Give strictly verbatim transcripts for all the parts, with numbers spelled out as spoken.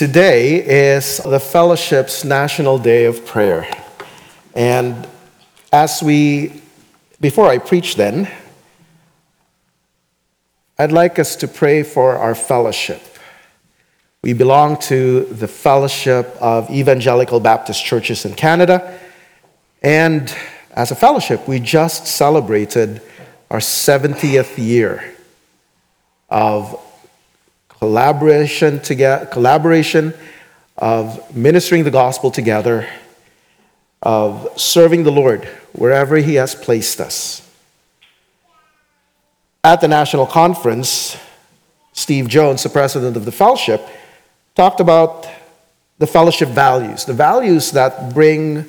Today is the Fellowship's National Day of Prayer. And as we, before I preach then, I'd like us to pray for our fellowship. We belong to the Fellowship of Evangelical Baptist Churches in Canada. And as a fellowship, we just celebrated our seventieth year of Collaboration, together, collaboration of ministering the gospel together, of serving the Lord wherever He has placed us. At the national conference, Steve Jones, the president of the fellowship, talked about the fellowship values, the values that bring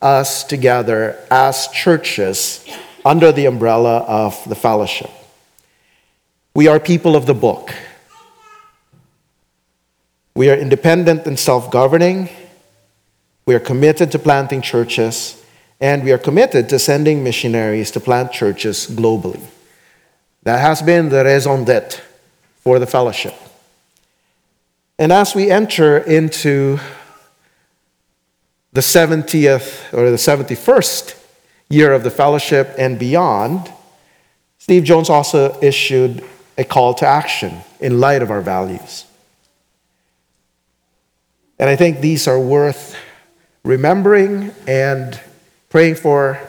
us together as churches under the umbrella of the fellowship. We are people of the book. We are independent and self-governing. We are committed to planting churches, and we are committed to sending missionaries to plant churches globally. That has been the raison d'etre for the fellowship. And as we enter into the seventieth or the seventy-first year of the fellowship and beyond, Steve Jones also issued a call to action in light of our values. And I think these are worth remembering and praying for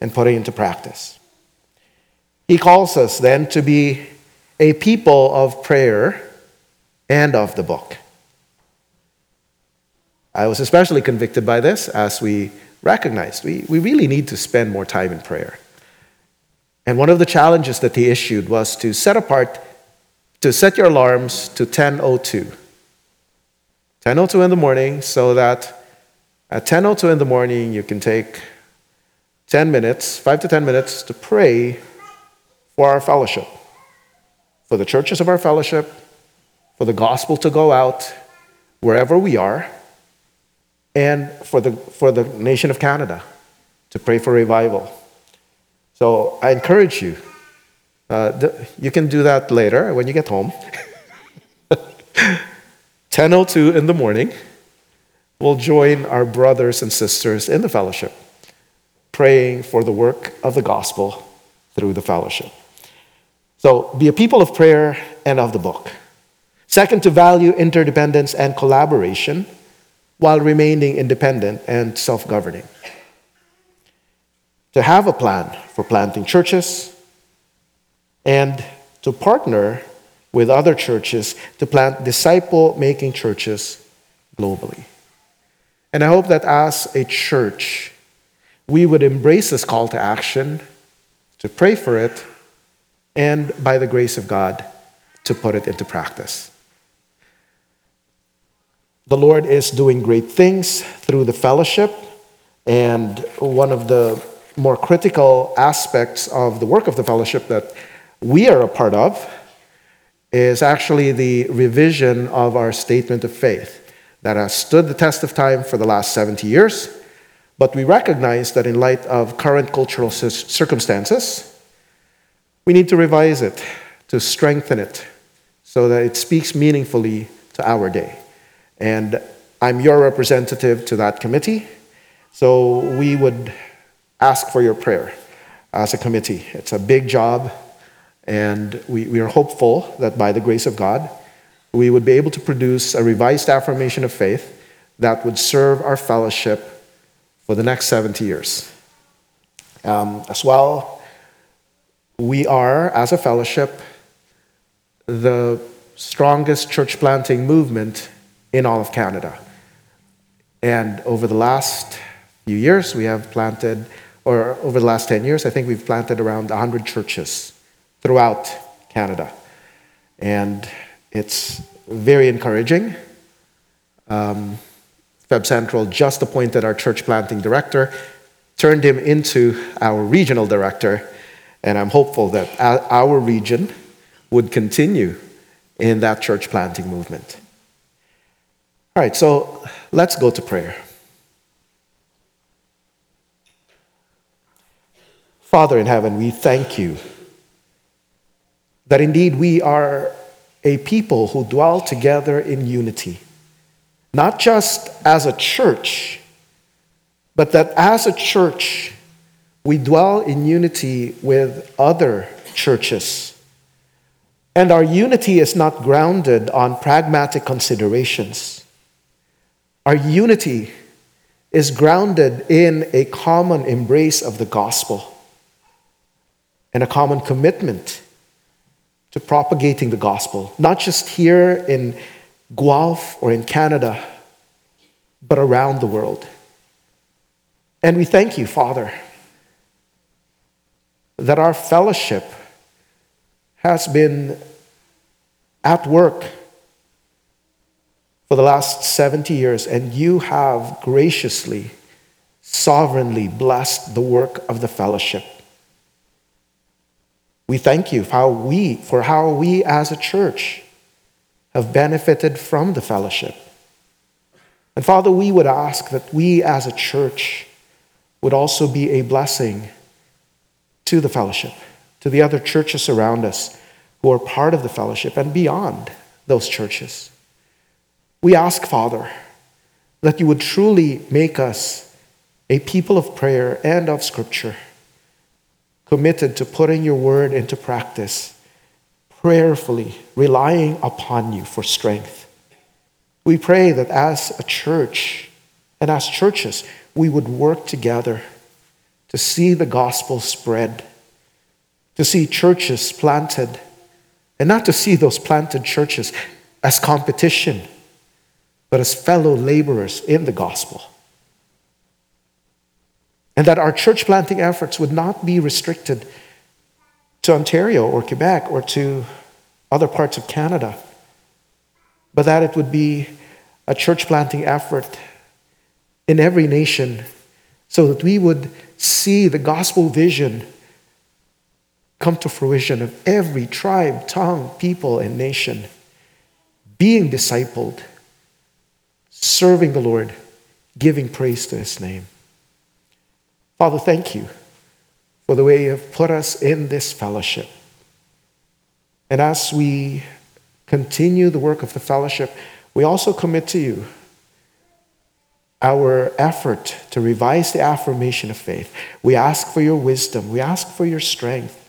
and putting into practice. He calls us then to be a people of prayer and of the book. I was especially convicted by this as we recognized we, we really need to spend more time in prayer. And one of the challenges that he issued was to set apart, to set your alarms to ten oh two. ten oh two in the morning, so that at ten oh two in the morning, you can take ten minutes, five to ten minutes, to pray for our fellowship, for the churches of our fellowship, for the gospel to go out wherever we are, and for the, for the nation of Canada, to pray for revival. So I encourage you, uh, th- you can do that later when you get home. ten oh two in the morning, we'll join our brothers and sisters in the fellowship, praying for the work of the gospel through the fellowship. So be a people of prayer and of the book. Second, to value interdependence and collaboration while remaining independent and self-governing. To have a plan for planting churches and to partner with other churches to plant disciple-making churches globally. And I hope that as a church, we would embrace this call to action, to pray for it, and by the grace of God, to put it into practice. The Lord is doing great things through the fellowship, and one of the more critical aspects of the work of the fellowship that we are a part of is actually the revision of our statement of faith that has stood the test of time for the last seventy years, but we recognize that in light of current cultural circumstances, we need to revise it, to strengthen it, so that it speaks meaningfully to our day. And I'm your representative to that committee, so we would ask for your prayer as a committee. It's a big job. And we, we are hopeful that by the grace of God, we would be able to produce a revised affirmation of faith that would serve our fellowship for the next seventy years. Um, as well, we are, as a fellowship, the strongest church planting movement in all of Canada. And over the last few years, we have planted, or over the last ten years, I think we've planted around one hundred churches. Throughout Canada. And it's very encouraging. Um, Feb Central just appointed our church planting director, turned him into our regional director, and I'm hopeful that our region would continue in that church planting movement. All right, so let's go to prayer. Father in heaven, we thank you that indeed we are a people who dwell together in unity, Not just as a church, but that as a church, we dwell in unity with other churches. And our unity is not grounded on pragmatic considerations. Our unity is grounded in a common embrace of the gospel and a common commitment to propagating the gospel, not just here in Guelph or in Canada, but around the world. And we thank you, Father, that our fellowship has been at work for the last seventy years, and you have graciously, sovereignly blessed the work of the fellowship. We thank you for how we, for how we as a church have benefited from the fellowship. And Father, we would ask that we as a church would also be a blessing to the fellowship, to the other churches around us who are part of the fellowship and beyond those churches. We ask, Father, that you would truly make us a people of prayer and of Scripture, committed to putting your word into practice, prayerfully relying upon you for strength. We pray that as a church and as churches, we would work together to see the gospel spread, to see churches planted, and not to see those planted churches as competition, but as fellow laborers in the gospel. And that our church planting efforts would not be restricted to Ontario or Quebec or to other parts of Canada, but that it would be a church planting effort in every nation, so that we would see the gospel vision come to fruition of every tribe, tongue, people, and nation being discipled, serving the Lord, giving praise to his name. Father, thank you for the way you have put us in this fellowship. And as we continue the work of the fellowship, we also commit to you our effort to revise the affirmation of faith. We ask for your wisdom. We ask for your strength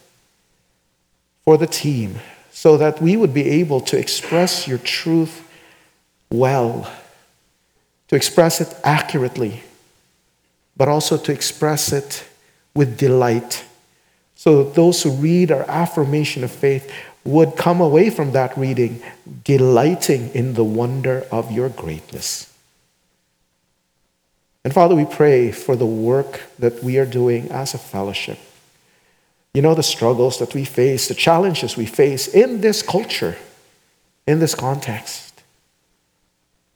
for the team, so that we would be able to express your truth well, to express it accurately, but also to express it with delight, so that those who read our affirmation of faith would come away from that reading delighting in the wonder of your greatness. And Father, we pray for the work that we are doing as a fellowship. You know the struggles that we face, the challenges we face in this culture, in this context.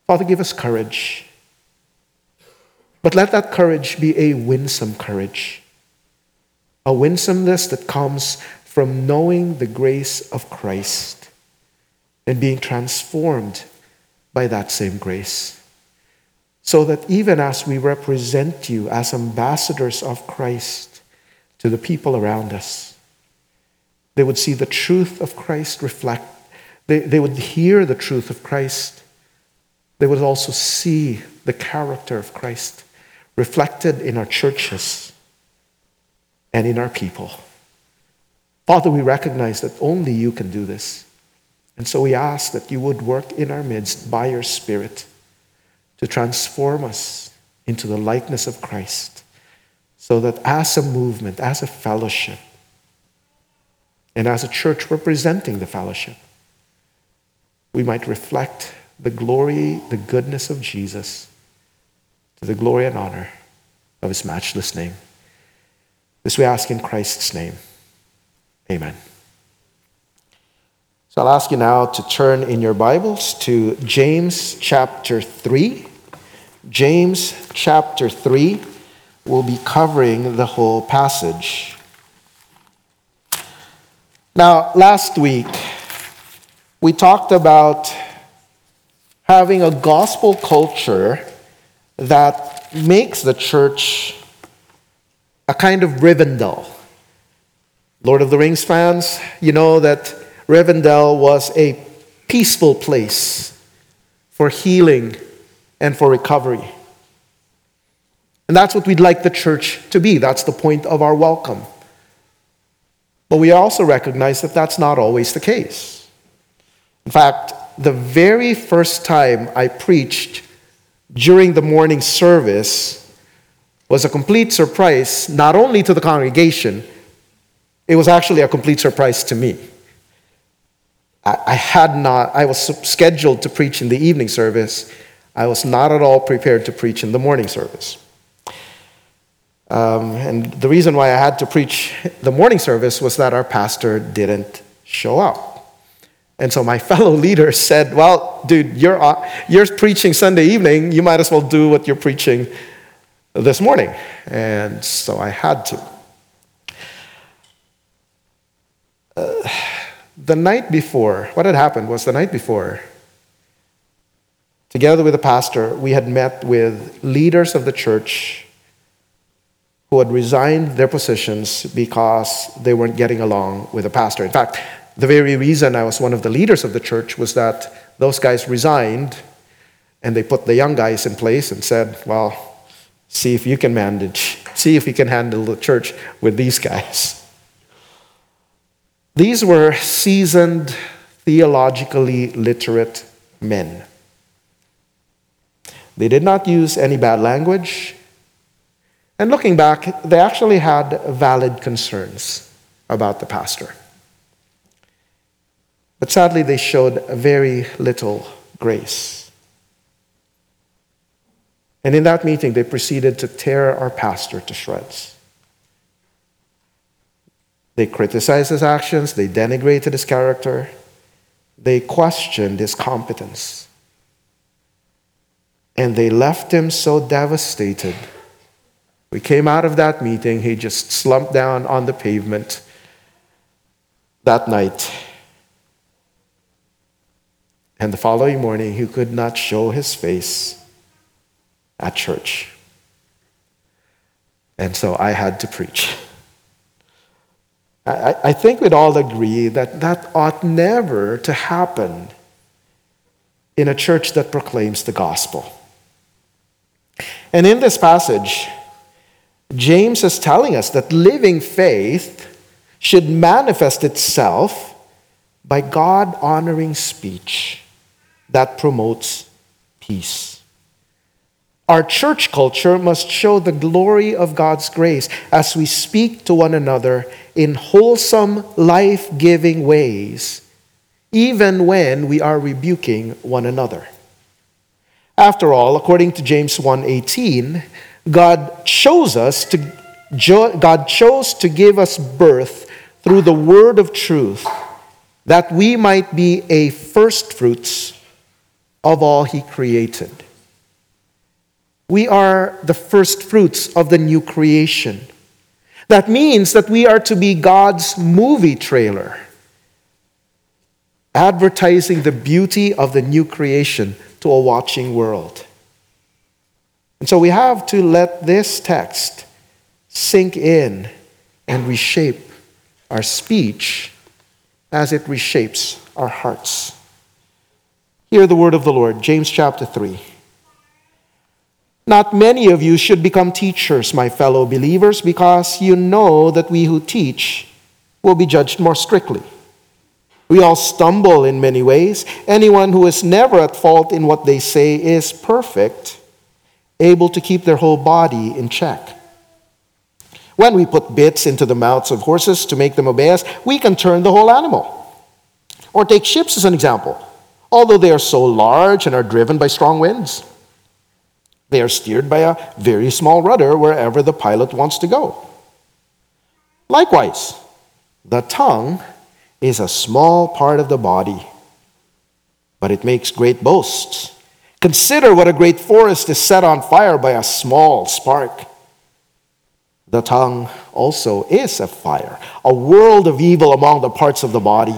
Father, give us courage. But let that courage be a winsome courage, a winsomeness that comes from knowing the grace of Christ and being transformed by that same grace, so that even as we represent you as ambassadors of Christ to the people around us, they would see the truth of Christ reflect, they, they would hear the truth of Christ, they would also see the character of Christ reflected in our churches and in our people. Father, we recognize that only you can do this. And so we ask that you would work in our midst by your Spirit to transform us into the likeness of Christ, so that as a movement, as a fellowship, and as a church representing the fellowship, we might reflect the glory, the goodness of Jesus, to the glory and honor of his matchless name. This we ask in Christ's name. Amen. So I'll ask you now to turn in your Bibles to James chapter three. James chapter three will be covering the whole passage. Now, last week, we talked about having a gospel culture that makes the church a kind of Rivendell. Lord of the Rings fans, you know that Rivendell was a peaceful place for healing and for recovery. And that's what we'd like the church to be. That's the point of our welcome. But we also recognize that that's not always the case. In fact, the very first time I preached during the morning service was a complete surprise, not only to the congregation, it was actually a complete surprise to me. I had not, I was scheduled to preach in the evening service. I was not at all prepared to preach in the morning service. Um, and the reason why I had to preach the morning service was that our pastor didn't show up. And so my fellow leader said, well, dude, you're, you're preaching Sunday evening. You might as well do what you're preaching this morning. And so I had to. Uh, The night before, what had happened was the night before, together with the pastor, we had met with leaders of the church who had resigned their positions because they weren't getting along with the pastor. In fact, the very reason I was one of the leaders of the church was that those guys resigned and they put the young guys in place and said, well, see if you can manage, see if you can handle the church with these guys. These were seasoned, theologically literate men. They did not use any bad language. And looking back, they actually had valid concerns about the pastor. But sadly, they showed very little grace. And in that meeting, they proceeded to tear our pastor to shreds. They criticized his actions. They denigrated his character. They questioned his competence. And they left him so devastated. We came out of that meeting. He just slumped down on the pavement that night. And the following morning, he could not show his face at church. And so I had to preach. I think we'd all agree that that ought never to happen in a church that proclaims the gospel. And in this passage, James is telling us that living faith should manifest itself by God-honoring speech that promotes peace. Our church culture must show the glory of God's grace as we speak to one another in wholesome, life-giving ways, even when we are rebuking one another. After all, according to James one eighteen, God chose us to God chose to give us birth through the word of truth, that we might be a firstfruits of all he created. We are the first fruits of the new creation. That means that we are to be God's movie trailer, advertising the beauty of the new creation to a watching world. And so we have to let this text sink in and reshape our speech as it reshapes our hearts. Hear the word of the Lord, James chapter three. Not many of you should become teachers, my fellow believers, because you know that we who teach will be judged more strictly. We all stumble in many ways. Anyone who is never at fault in what they say is perfect, able to keep their whole body in check. When we put bits into the mouths of horses to make them obey us, we can turn the whole animal. Or take ships as an example. Although they are so large and are driven by strong winds, they are steered by a very small rudder wherever the pilot wants to go. Likewise, the tongue is a small part of the body, but it makes great boasts. Consider what a great forest is set on fire by a small spark. The tongue also is a fire, a world of evil among the parts of the body.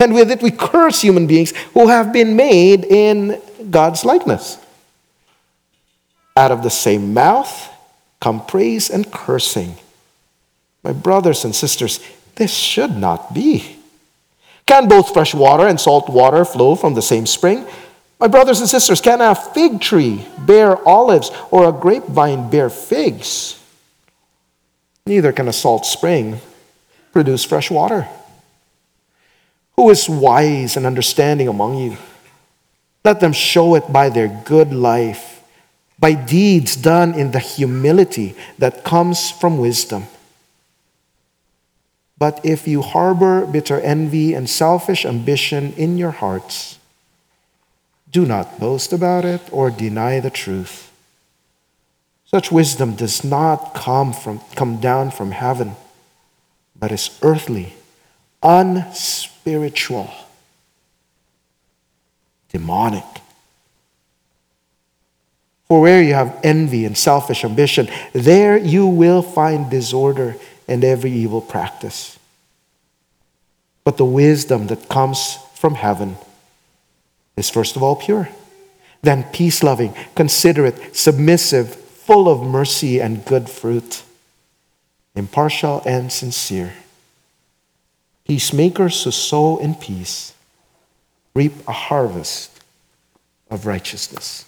and with it we curse human beings who have been made in God's likeness. Out of the same mouth come praise and cursing. My brothers and sisters, this should not be. Can both fresh water and salt water flow from the same spring? My brothers and sisters, can a fig tree bear olives or a grapevine bear figs? Neither can a salt spring produce fresh water. Who is wise and understanding among you? Let them show it by their good life, by deeds done in the humility that comes from wisdom. But if you harbor bitter envy and selfish ambition in your hearts, do not boast about it or deny the truth. Such wisdom does not come from come down from heaven, but is earthly, unspiritual, demonic. For where you have envy and selfish ambition, there you will find disorder and every evil practice. But the wisdom that comes from heaven is first of all pure, then peace-loving, considerate, submissive, full of mercy and good fruit, impartial and sincere. Peacemakers who sow in peace reap a harvest of righteousness.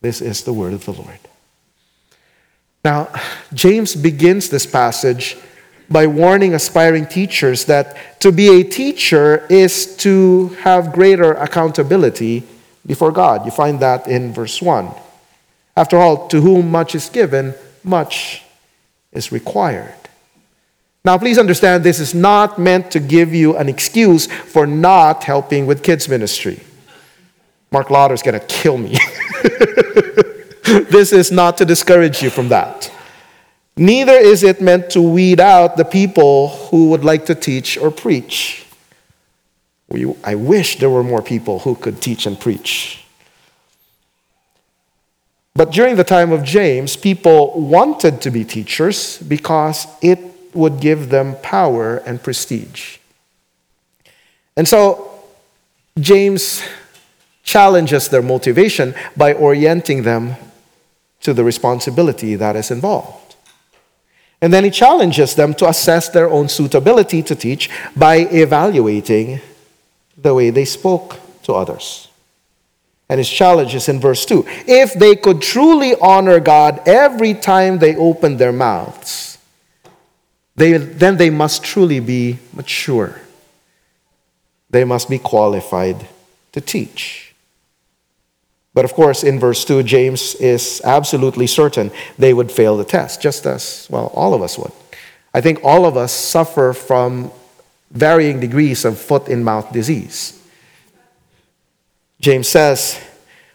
This is the word of the Lord. Now, James begins this passage by warning aspiring teachers that to be a teacher is to have greater accountability before God. You find that in verse one. After all, to whom much is given, much is required. Now, please understand, this is not meant to give you an excuse for not helping with kids' ministry. Mark Lauder's going to kill me. This is not to discourage you from that. Neither is it meant to weed out the people who would like to teach or preach. We, I wish there were more people who could teach and preach. But during the time of James, people wanted to be teachers because it would give them power and prestige. And so James challenges their motivation by orienting them to the responsibility that is involved. And then he challenges them to assess their own suitability to teach by evaluating the way they spoke to others. And his challenge is in verse two. If they could truly honor God every time they opened their mouths, they, then they must truly be mature. They must be qualified to teach. But of course, in verse two, James is absolutely certain they would fail the test, just as, well, all of us would. I think all of us suffer from varying degrees of foot-in-mouth disease. James says,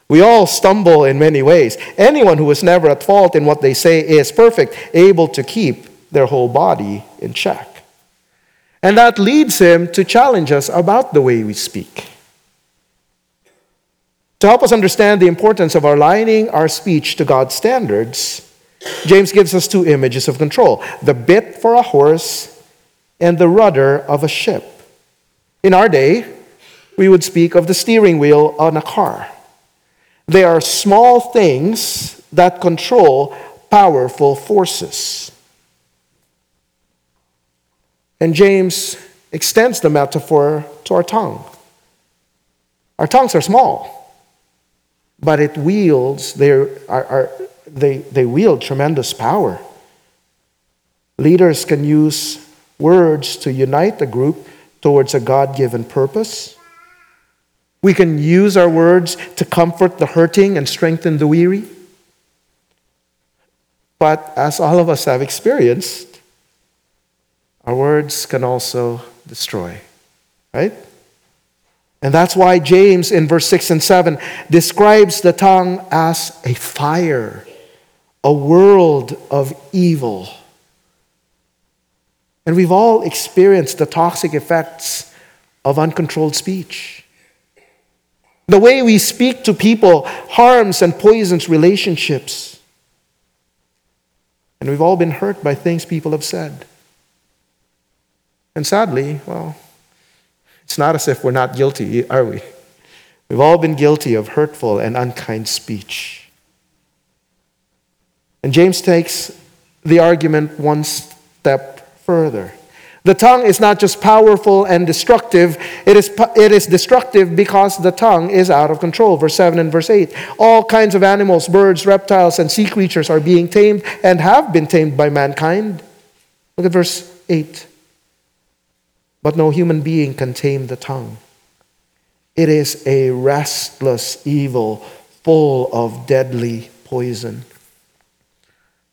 we all stumble in many ways. Anyone who is never at fault in what they say is perfect, able to keep their whole body in check. And that leads him to challenge us about the way we speak. To help us understand the importance of aligning our speech to God's standards, James gives us two images of control: the bit for a horse and the rudder of a ship. In our day, we would speak of the steering wheel on a car. They are small things that control powerful forces. And James extends the metaphor to our tongue. Our tongues are small, but it wields, their, are, are, they, they wield tremendous power. Leaders can use words to unite a group towards a God-given purpose. We can use our words to comfort the hurting and strengthen the weary. But as all of us have experienced, our words can also destroy, right? And that's why James, in verse six and seven, describes the tongue as a fire, a world of evil. And we've all experienced the toxic effects of uncontrolled speech. The way we speak to people harms and poisons relationships. And we've all been hurt by things people have said. And sadly, well, it's not as if we're not guilty, are we? We've all been guilty of hurtful and unkind speech. And James takes the argument one step further. The tongue is not just powerful and destructive, it is it is destructive because the tongue is out of control. Verse seven and verse eight. All kinds of animals, birds, reptiles, and sea creatures are being tamed and have been tamed by mankind. Look at verse eight. But no human being can tame the tongue. It is a restless evil full of deadly poison.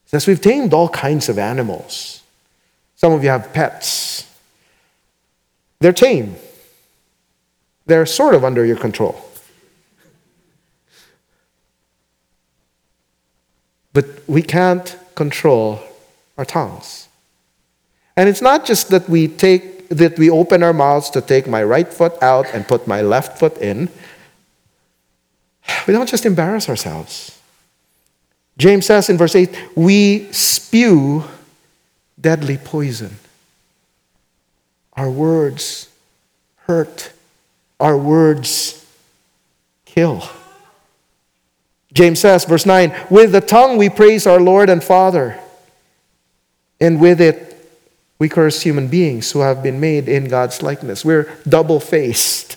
Since we've tamed all kinds of animals, some of you have pets. They're tame. They're sort of under your control. But we can't control our tongues. And it's not just that we take that we open our mouths to take my right foot out and put my left foot in. We don't just embarrass ourselves. James says in verse eight, we spew deadly poison. Our words hurt. Our words kill. James says, verse nine, with the tongue we praise our Lord and Father, and with it we curse human beings who have been made in God's likeness. We're double-faced.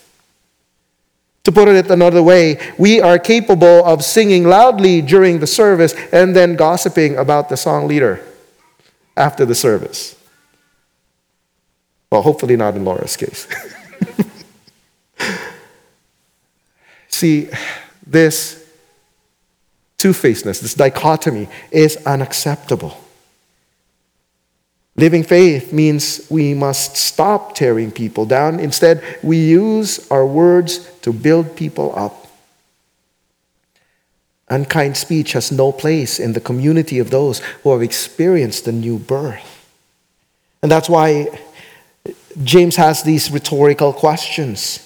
To put it another way, we are capable of singing loudly during the service and then gossiping about the song leader after the service. Well, hopefully not in Laura's case. See, this two-facedness, this dichotomy is unacceptable. Living faith means we must stop tearing people down. Instead, we use our words to build people up. Unkind speech has no place in the community of those who have experienced the new birth. And that's why James has these rhetorical questions.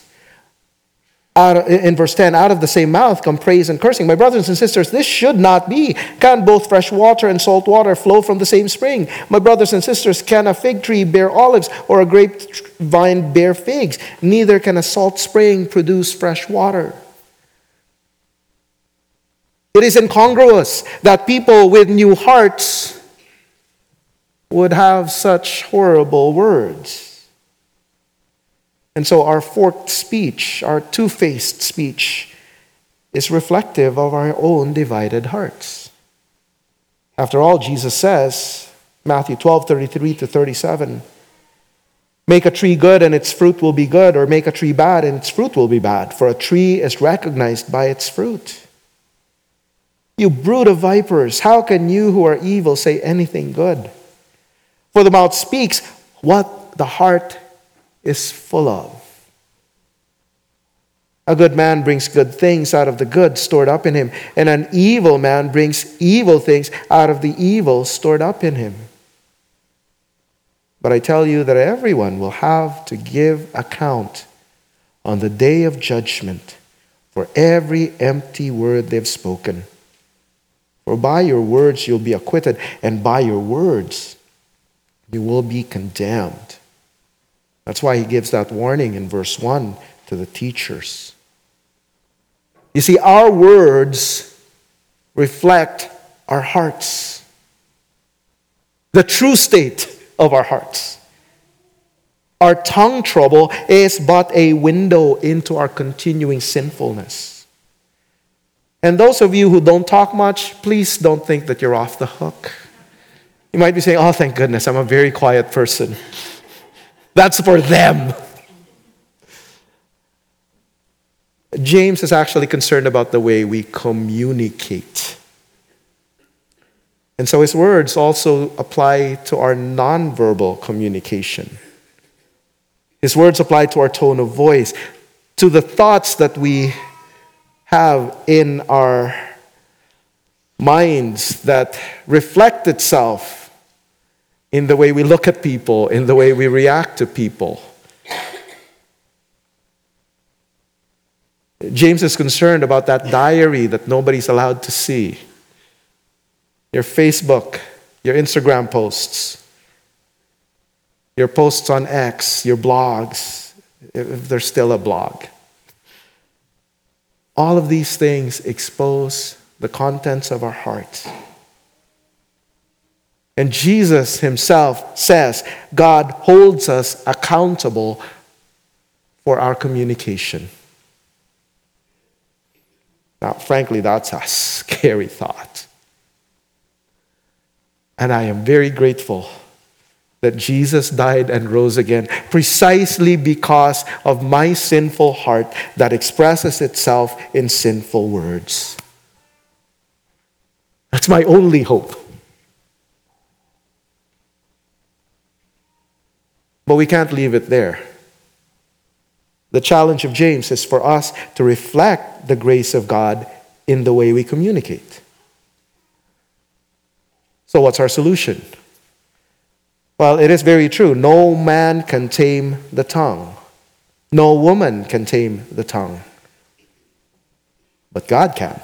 Out in verse ten, out of the same mouth come praise and cursing. My brothers and sisters, this should not be. Can both fresh water and salt water flow from the same spring? My brothers and sisters, can a fig tree bear olives or a grapevine bear figs? Neither can a salt spring produce fresh water. It is incongruous that people with new hearts would have such horrible words. And so our forked speech, our two-faced speech, is reflective of our own divided hearts. After all, Jesus says, Matthew twelve, thirty-three to thirty-seven, make a tree good and its fruit will be good, or make a tree bad and its fruit will be bad, for a tree is recognized by its fruit. You brood of vipers, how can you who are evil say anything good? For the mouth speaks what the heart is full of. A good man brings good things out of the good stored up in him, and an evil man brings evil things out of the evil stored up in him. But I tell you that everyone will have to give account on the day of judgment for every empty word they've spoken. For by your words you'll be acquitted, and by your words you will be condemned. That's why he gives that warning in verse one to the teachers. You see, our words reflect our hearts, the true state of our hearts. Our tongue trouble is but a window into our continuing sinfulness. And those of you who don't talk much, please don't think that you're off the hook. You might be saying, oh, thank goodness, I'm a very quiet person. That's for them. James is actually concerned about the way we communicate. And so his words also apply to our nonverbal communication. His words apply to our tone of voice, to the thoughts that we have in our minds that reflect itself in the way we look at people, in the way we react to people. James is concerned about that diary that nobody's allowed to see. Your Facebook, your Instagram posts, your posts on X, your blogs, if there's still a blog. All of these things expose the contents of our hearts. And Jesus himself says God holds us accountable for our communication. Now, frankly, that's a scary thought. And I am very grateful that Jesus died and rose again precisely because of my sinful heart that expresses itself in sinful words. That's my only hope. But we can't leave it there. The challenge of James is for us to reflect the grace of God in the way we communicate. So what's our solution? Well, it is very true. No man can tame the tongue. No woman can tame the tongue. But God can.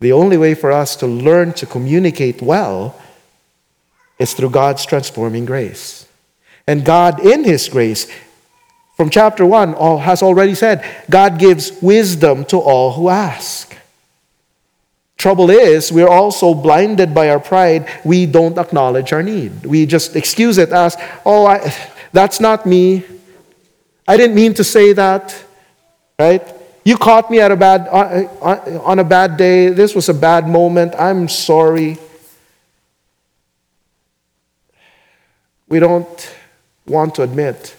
The only way for us to learn to communicate well is through God's transforming grace. And God, in his grace, from chapter one, has already said, God gives wisdom to all who ask. Trouble is, we're also blinded by our pride. We don't acknowledge our need. We just excuse it as, oh, I, that's not me. I didn't mean to say that, right? You caught me at a bad on, on a bad day. This was a bad moment. I'm sorry. We don't want to admit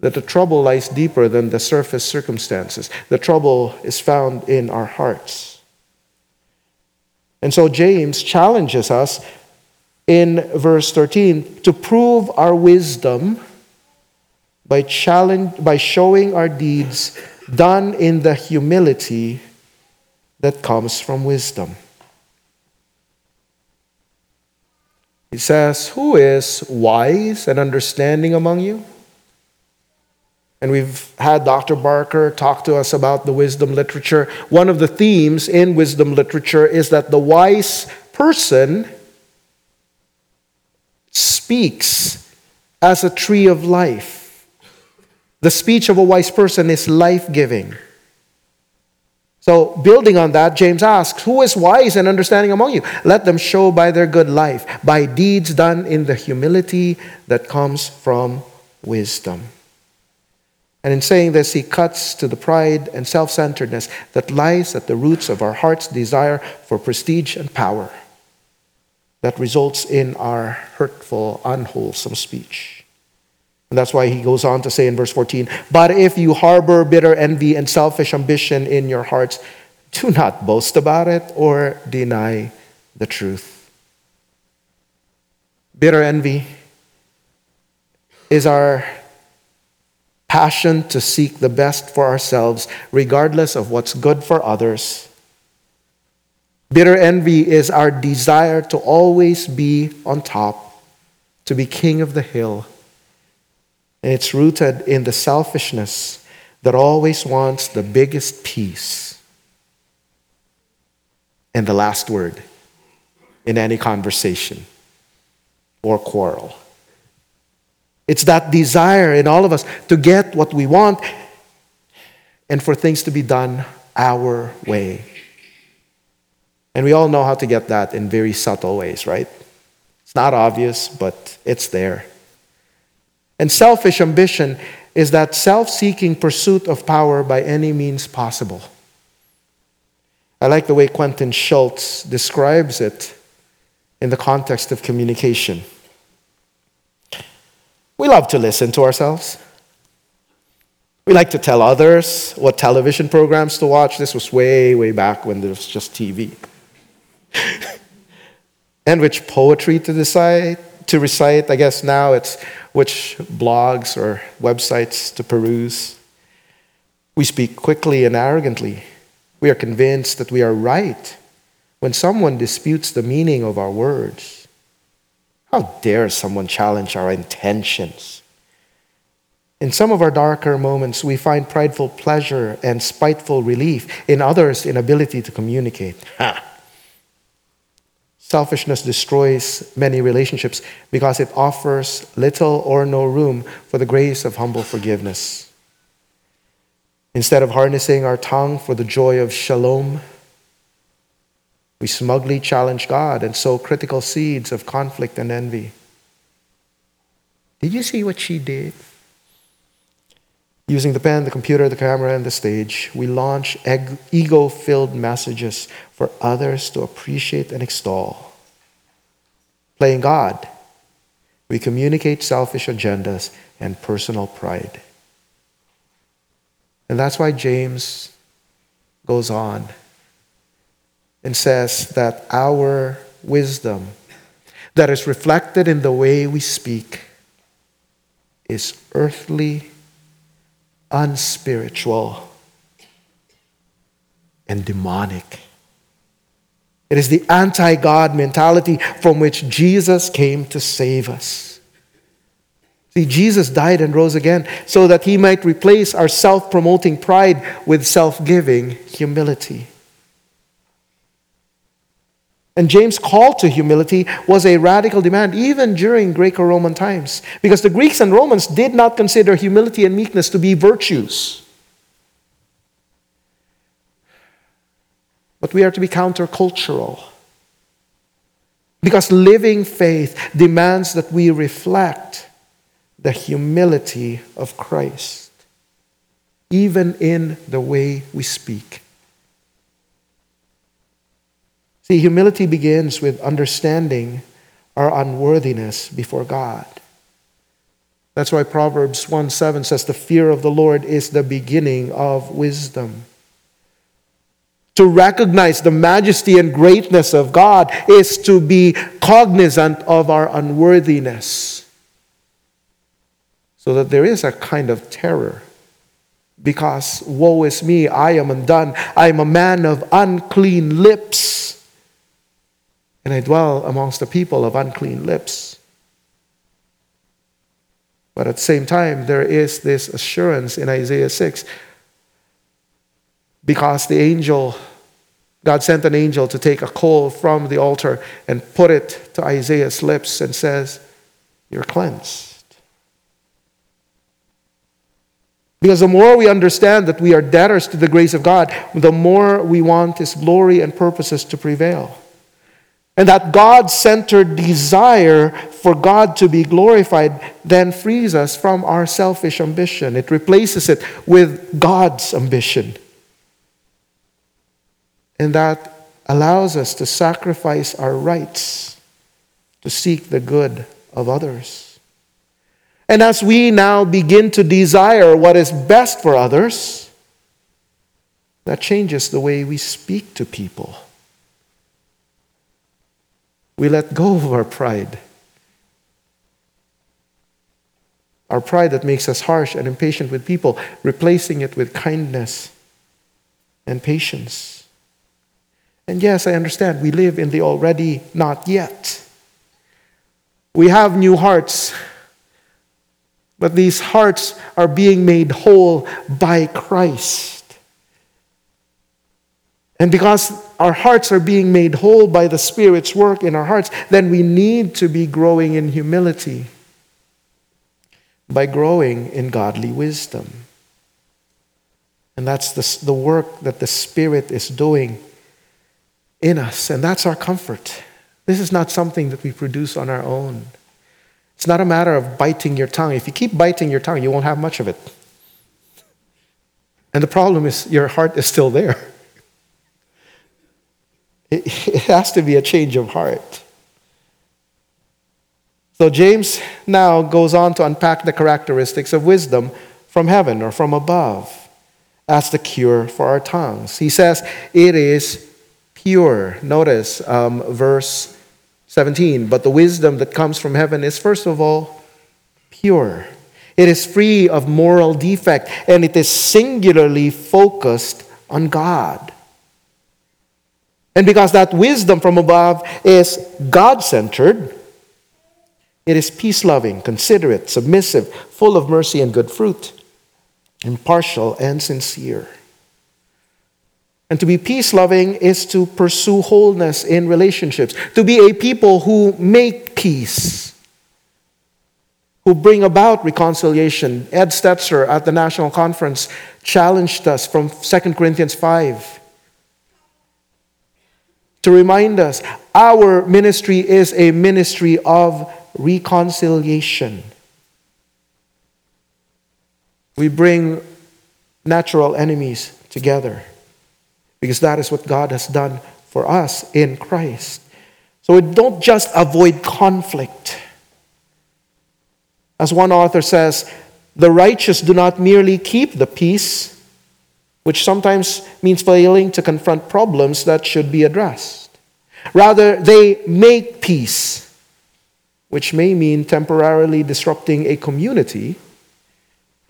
that the trouble lies deeper than the surface circumstances. The trouble is found in our hearts. And so James challenges us in verse thirteen to prove our wisdom by challenge, by showing our deeds done in the humility that comes from wisdom. He says, "Who is wise and understanding among you?" And we've had Doctor Barker talk to us about the wisdom literature. One of the themes in wisdom literature is that the wise person speaks as a tree of life. The speech of a wise person is life-giving. So building on that, James asks, who is wise and understanding among you? Let them show by their good life, by deeds done in the humility that comes from wisdom. And in saying this, he cuts to the pride and self-centeredness that lies at the roots of our heart's desire for prestige and power that results in our hurtful, unwholesome speech. And that's why he goes on to say in verse fourteen, "But if you harbor bitter envy and selfish ambition in your hearts, do not boast about it or deny the truth." Bitter envy is our passion to seek the best for ourselves, regardless of what's good for others. Bitter envy is our desire to always be on top, to be king of the hill. And it's rooted in the selfishness that always wants the biggest piece and the last word in any conversation or quarrel. It's that desire in all of us to get what we want and for things to be done our way. And we all know how to get that in very subtle ways, right? It's not obvious, but it's there. And selfish ambition is that self-seeking pursuit of power by any means possible. I like the way Quentin Schultz describes it in the context of communication. We love to listen to ourselves. We like to tell others what television programs to watch. This was way, way back when there was just T V. And which poetry to decide, to recite. I guess now it's which blogs or websites to peruse. We speak quickly and arrogantly. We are convinced that we are right when someone disputes the meaning of our words. How dare someone challenge our intentions? In some of our darker moments, we find prideful pleasure and spiteful relief in others' inability to communicate. Ha! Selfishness destroys many relationships because it offers little or no room for the grace of humble forgiveness. Instead of harnessing our tongue for the joy of shalom, we smugly challenge God and sow critical seeds of conflict and envy. Did you see what she did? Using the pen, the computer, the camera, and the stage, we launch ego-filled messages for others to appreciate and extol. Playing God, we communicate selfish agendas and personal pride. And that's why James goes on and says that our wisdom that is reflected in the way we speak is earthly, unspiritual, and demonic. It is the anti-God mentality from which Jesus came to save us. See, Jesus died and rose again so that he might replace our self-promoting pride with self-giving humility. And James' call to humility was a radical demand, even during Greco-Roman times, because the Greeks and Romans did not consider humility and meekness to be virtues. But we are to be countercultural, because living faith demands that we reflect the humility of Christ, even in the way we speak. See, humility begins with understanding our unworthiness before God. That's why Proverbs one seven says, the fear of the Lord is the beginning of wisdom. To recognize the majesty and greatness of God is to be cognizant of our unworthiness, so that there is a kind of terror. Because, woe is me, I am undone. I am a man of unclean lips, and I dwell amongst the people of unclean lips. But at the same time, there is this assurance in Isaiah six. Because the angel, God sent an angel to take a coal from the altar and put it to Isaiah's lips and says, you're cleansed. Because the more we understand that we are debtors to the grace of God, the more we want his glory and purposes to prevail. And that God-centered desire for God to be glorified then frees us from our selfish ambition. It replaces it with God's ambition. And that allows us to sacrifice our rights to seek the good of others. And as we now begin to desire what is best for others, that changes the way we speak to people. We let go of our pride. Our pride that makes us harsh and impatient with people, replacing it with kindness and patience. And yes, I understand, we live in the already not yet. We have new hearts, but these hearts are being made whole by Christ. And because our hearts are being made whole by the Spirit's work in our hearts, then we need to be growing in humility by growing in godly wisdom. And that's the, the work that the Spirit is doing in us. And that's our comfort. This is not something that we produce on our own. It's not a matter of biting your tongue. If you keep biting your tongue, you won't have much of it. And the problem is your heart is still there. It has to be a change of heart. So James now goes on to unpack the characteristics of wisdom from heaven or from above as the cure for our tongues. He says it is pure. Notice um, verse seventeen. But the wisdom that comes from heaven is first of all pure. It is free of moral defect, and it is singularly focused on God. And because that wisdom from above is God-centered, It is peace-loving, considerate, submissive, full of mercy and good fruit, impartial and sincere. And to be peace-loving is to pursue wholeness in relationships, to be a people who make peace, who bring about reconciliation. Ed Stetzer at the National Conference challenged us from Second Corinthians five to remind us our ministry is a ministry of reconciliation. We bring natural enemies together, because that is what God has done for us in Christ. So we don't just avoid conflict. As one author says, the righteous do not merely keep the peace, which sometimes means failing to confront problems that should be addressed. Rather, they make peace, which may mean temporarily disrupting a community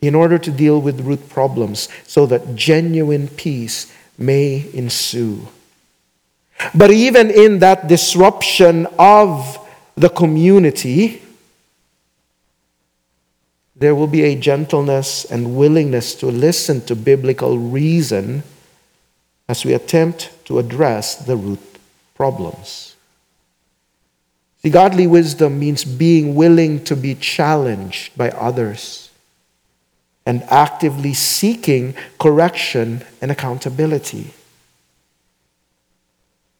in order to deal with root problems so that genuine peace may ensue. But even in that disruption of the community, there will be a gentleness and willingness to listen to biblical reason as we attempt to address the root problems. See, godly wisdom means being willing to be challenged by others and actively seeking correction and accountability.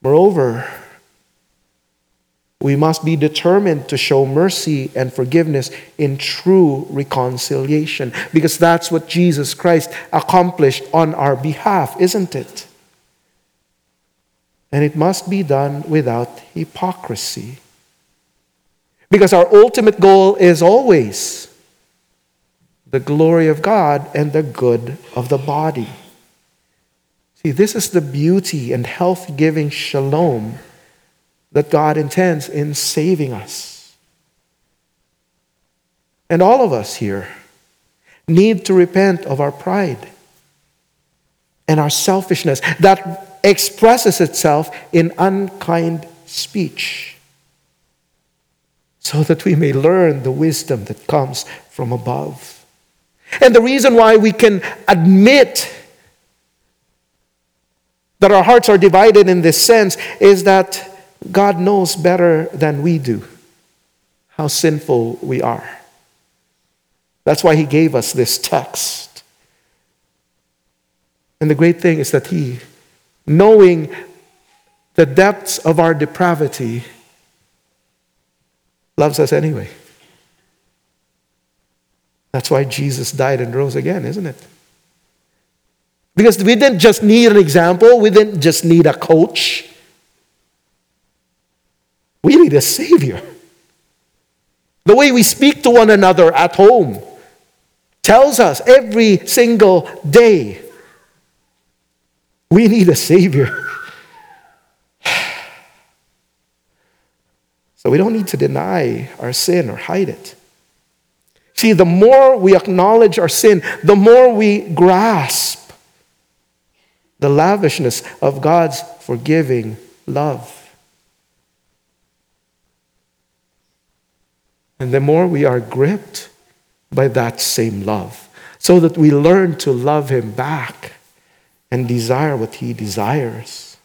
Moreover, we must be determined to show mercy and forgiveness in true reconciliation, because that's what Jesus Christ accomplished on our behalf, isn't it? And it must be done without hypocrisy, because our ultimate goal is always the glory of God and the good of the body. See, this is the beauty and health-giving shalom that God intends in saving us. And all of us here need to repent of our pride and our selfishness that expresses itself in unkind speech, so that we may learn the wisdom that comes from above. And the reason why we can admit that our hearts are divided in this sense is that God knows better than we do how sinful we are. That's why he gave us this text. And the great thing is that he, knowing the depths of our depravity, loves us anyway. That's why Jesus died and rose again, isn't it? Because we didn't just need an example, we didn't just need a coach. We need a Savior. The way we speak to one another at home tells us every single day we need a Savior. So we don't need to deny our sin or hide it. See, the more we acknowledge our sin, the more we grasp the lavishness of God's forgiving love. And the more we are gripped by that same love, so that we learn to love him back and desire what he desires.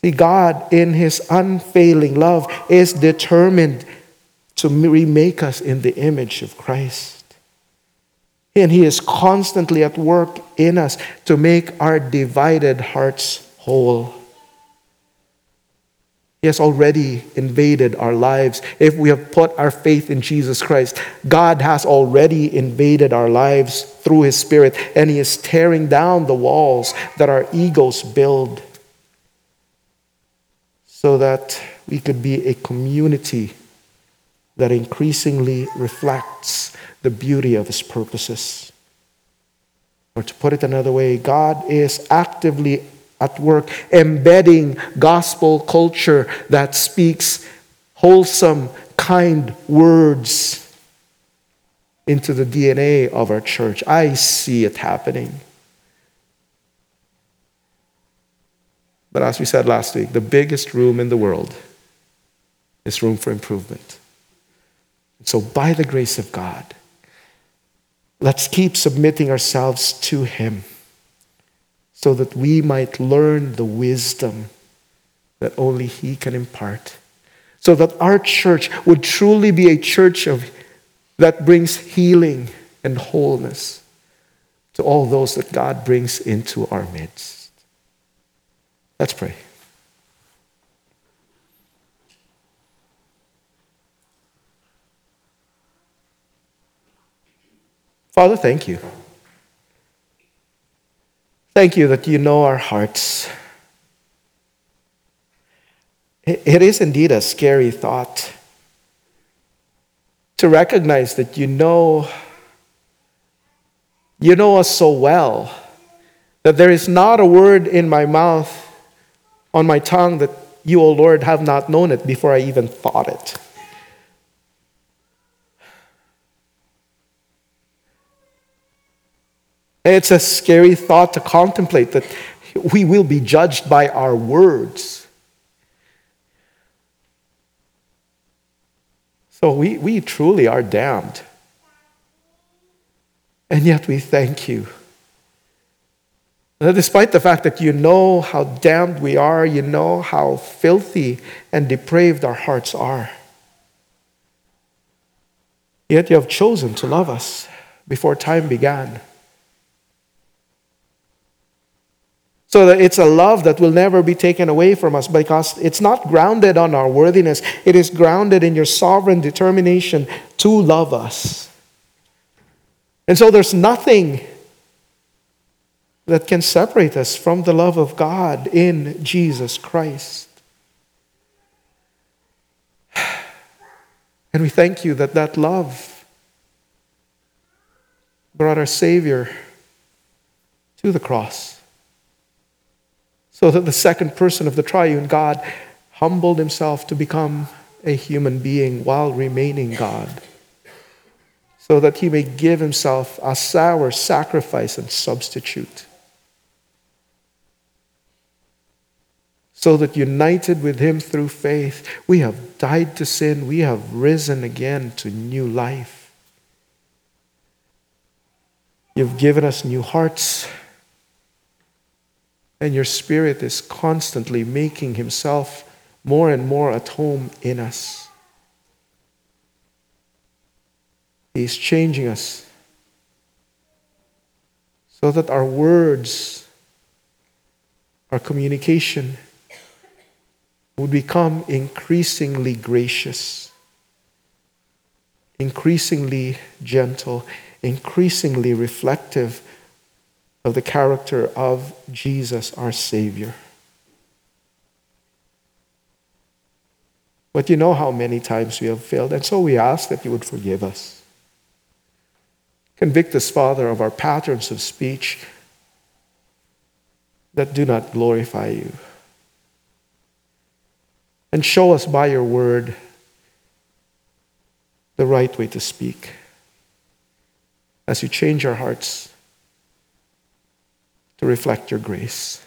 See, God, in his unfailing love, is determined to remake us in the image of Christ. And he is constantly at work in us to make our divided hearts whole. He has already invaded our lives. If we have put our faith in Jesus Christ, God has already invaded our lives through his Spirit, and he is tearing down the walls that our egos build so that we could be a community that increasingly reflects the beauty of his purposes. Or to put it another way, God is actively at work, embedding gospel culture that speaks wholesome, kind words into the D N A of our church. I see it happening. But as we said last week, the biggest room in the world There's room for improvement. So by the grace of God, let's keep submitting ourselves to him so that we might learn the wisdom that only he can impart, so that our church would truly be a church of that brings healing and wholeness to all those that God brings into our midst. Let's pray. Father, thank you. Thank you that you know our hearts. It is indeed a scary thought to recognize that you know, you know us so well that there is not a word in my mouth, on my tongue, that you, O Lord, have not known it before I even thought it. It's a scary thought to contemplate that we will be judged by our words. So we, we truly are damned. And yet we thank you. Now, despite the fact that you know how damned we are, you know how filthy and depraved our hearts are, yet you have chosen to love us before time began. So that it's a love that will never be taken away from us, because it's not grounded on our worthiness. It is grounded in your sovereign determination to love us. And so there's nothing that can separate us from the love of God in Jesus Christ. And we thank you that that love brought our Savior to the cross, so that the second person of the triune God humbled himself to become a human being while remaining God, so that he may give himself as our sacrifice and substitute, so that united with him through faith, we have died to sin, we have risen again to new life. You've given us new hearts, and your Spirit is constantly making himself more and more at home in us. He's changing us so that our words, our communication, would become increasingly gracious, increasingly gentle, increasingly reflective of the character of Jesus, our Savior. But you know how many times we have failed, and so we ask that you would forgive us. Convict us, Father, of our patterns of speech that do not glorify you. And show us by your word the right way to speak, as you change our hearts to reflect your grace.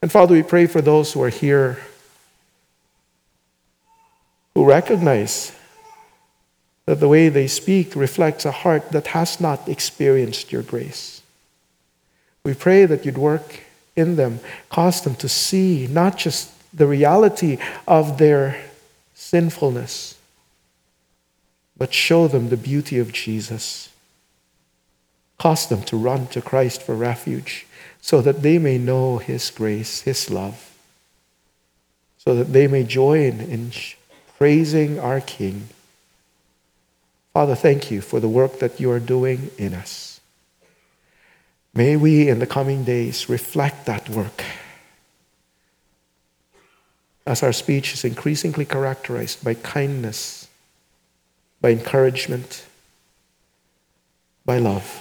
And Father, we pray for those who are here who recognize that the way they speak reflects a heart that has not experienced your grace. We pray that you'd work in them, cause them to see not just the reality of their sinfulness, but show them the beauty of Jesus. Cause them to run to Christ for refuge, so that they may know his grace, his love, so that they may join in praising our King. Father, thank you for the work that you are doing in us. May we in the coming days reflect that work, as our speech is increasingly characterized by kindness, by encouragement, by love,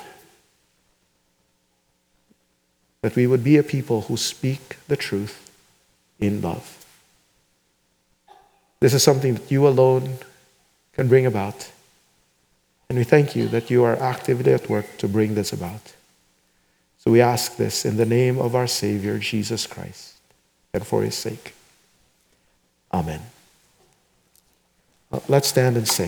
that we would be a people who speak the truth in love. This is something that you alone can bring about. And we thank you that you are actively at work to bring this about. So we ask this in the name of our Savior, Jesus Christ, and for his sake. Amen. Let's stand and sing.